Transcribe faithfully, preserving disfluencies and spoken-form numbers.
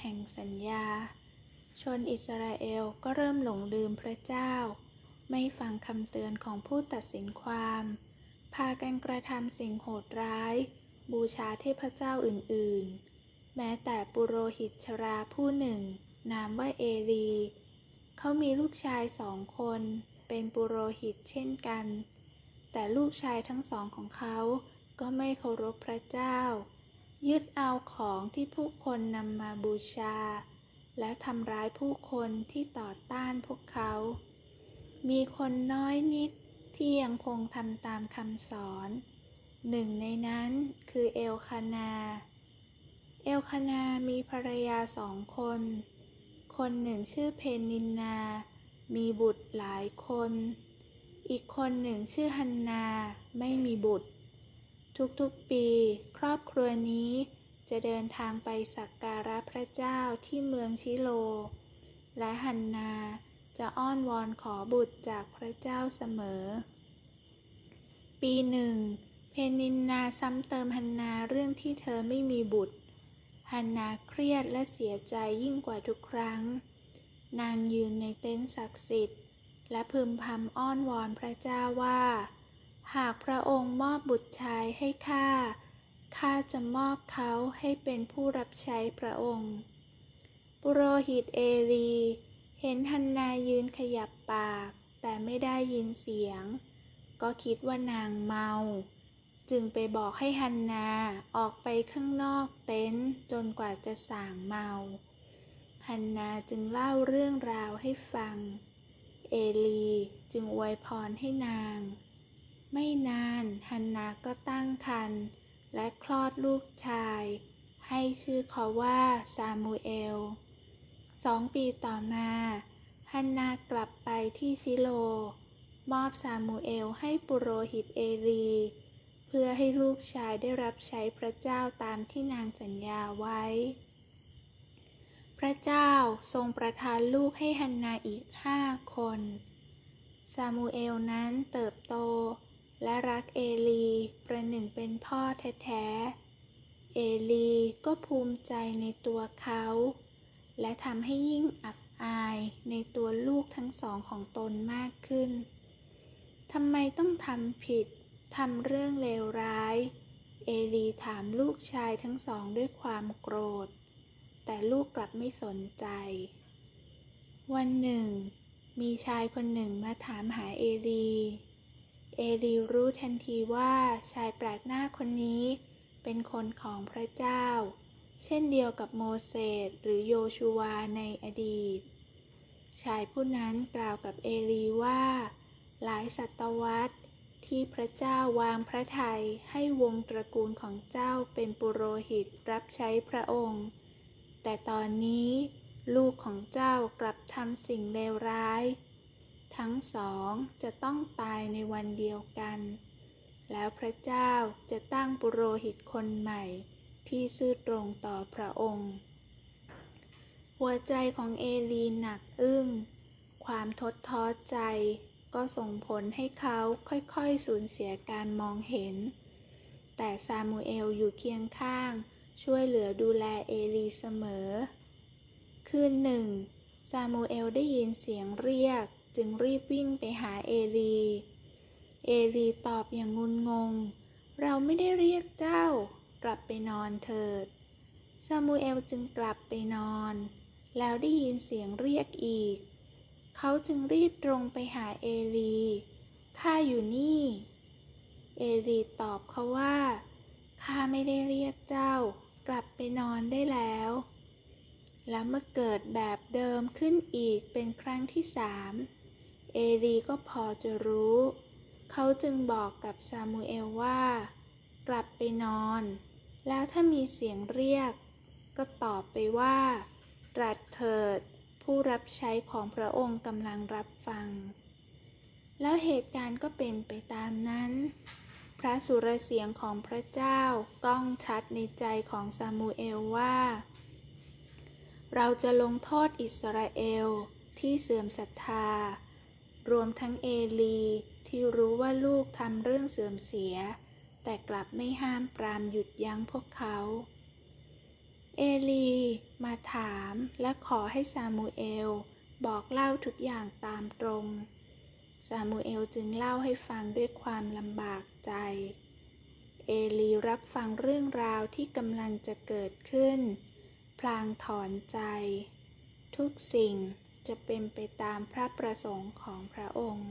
แห่งสัญญาชนอิสราเอลก็เริ่มหลงลืมพระเจ้าไม่ฟังคำเตือนของผู้ตัดสินความพากันกระทำสิ่งโหดร้ายบูชาเทพเจ้าอื่นๆแม้แต่ปุโรหิตชราผู้หนึ่งนามว่าเอลีเขามีลูกชายสองคนเป็นปุโรหิตเช่นกันแต่ลูกชายทั้งสองของเขาก็ไม่เคารพพระเจ้ายึดเอาของที่ผู้คนนำมาบูชาและทำร้ายผู้คนที่ต่อต้านพวกเขามีคนน้อยนิดที่ยังคงทำตามคำสอนหนึ่งในนั้นคือเอลคานาเอลคานามีภรรยาสองคนคนหนึ่งชื่อเพนินนามีบุตรหลายคนอีกคนหนึ่งชื่อฮันนาไม่มีบุตรทุกๆปีครอบครัวนี้จะเดินทางไปสักการะพระเจ้าที่เมืองชิโลและฮันนาจะอ้อนวอนขอบุตรจากพระเจ้าเสมอปีหนึ่งเพนินนาซ้ำเติมฮันนาเรื่องที่เธอไม่มีบุตรฮันนาเครียดและเสียใจยิ่งกว่าทุกครั้งนางยืนในเต็นท์ศักดิ์สิทธิ์และพึมพำอ้อนวอนพระเจ้าว่าหากพระองค์มอบบุตรชายให้ข้าข้าจะมอบเขาให้เป็นผู้รับใช้พระองค์ปุโรหิตเอลีเห็นฮันนายืนขยับปากแต่ไม่ได้ยินเสียงก็คิดว่านางเมาจึงไปบอกให้ฮันนาออกไปข้างนอกเต็นท์จนกว่าจะส่างเมาฮันนาจึงเล่าเรื่องราวให้ฟังเอลีจึงอวยพรให้นางไม่นานฮันนาก็ตั้งครรภ์และคลอดลูกชายให้ชื่อเขาว่าซามูเอลสองปีต่อมาฮันนากลับไปที่ชิโลมอบซามูเอลให้ปุโรหิตเอลีเพื่อให้ลูกชายได้รับใช้พระเจ้าตามที่นางสัญญาไว้พระเจ้าทรงประทานลูกให้ฮันนาอีกห้าคนซามูเอลนั้นเติบโตและรักเอลีประหนึ่งเป็นพ่อแท้ๆเอลีก็ภูมิใจในตัวเขาและทำให้ยิ่งอับอายในตัวลูกทั้งสองของตนมากขึ้นทำไมต้องทำผิดทำเรื่องเลวร้ายเอลีถามลูกชายทั้งสองด้วยความโกรธแต่ลูกกลับไม่สนใจวันหนึ่งมีชายคนหนึ่งมาถามหาเอลีเอลีรู้ทันทีว่าชายแปลกหน้าคนนี้เป็นคนของพระเจ้าเช่นเดียวกับโมเสสหรือโยชูวาในอดีตชายผู้นั้นกล่าวกับเอลีว่าหลายศตวรรษที่พระเจ้าวางพระทัยให้วงตระกูลของเจ้าเป็นปุโรหิตรับใช้พระองค์แต่ตอนนี้ลูกของเจ้ากลับทำสิ่งเลวร้ายทั้งสองจะต้องตายในวันเดียวกันแล้วพระเจ้าจะตั้งปุโรหิตคนใหม่ที่ซื่อตรงต่อพระองค์หัวใจของเอลีหนักอึ้งความท้อท้อใจก็ส่งผลให้เขาค่อยๆสูญเสียการมองเห็นแต่ซามูเอลอยู่เคียงข้างช่วยเหลือดูแลเอลีเสมอคืนหนึ่งซามูเอลได้ยินเสียงเรียกจึงรีบวิ่งไปหาเอลีเอลีตอบอย่างงุนงงเราไม่ได้เรียกเจ้ากลับไปนอนเถิดซามูเอลจึงกลับไปนอนแล้วได้ยินเสียงเรียกอีกเขาจึงรีบตรงไปหาเอลีข้าอยู่นี่เอลีตอบเขาว่าข้าไม่ได้เรียกเจ้ากลับไปนอนได้แล้วแล้วเมื่อเกิดแบบเดิมขึ้นอีกเป็นครั้งที่สามเอลีก็พอจะรู้เขาจึงบอกกับซามูเอลว่ากลับไปนอนแล้วถ้ามีเสียงเรียกก็ตอบไปว่าตรัสเถิดผู้รับใช้ของพระองค์กำลังรับฟังแล้วเหตุการณ์ก็เป็นไปตามนั้นพระสุรเสียงของพระเจ้าก้องชัดในใจของซามูเอลว่าเราจะลงโทษอิสราเอลที่เสื่อมศรัทธารวมทั้งเอลีที่รู้ว่าลูกทำเรื่องเสื่อมเสียแต่กลับไม่ห้ามปรามหยุดยั้งพวกเขาเอ เอลีมาถามและขอให้ซามูเอลบอกเล่าทุกอย่างตามตรงซามูเอลจึงเล่าให้ฟังด้วยความลำบากใจเอลีรับฟังเรื่องราวที่กำลังจะเกิดขึ้นพลางถอนใจทุกสิ่งจะเป็นไปตามพระประสงค์ของพระองค์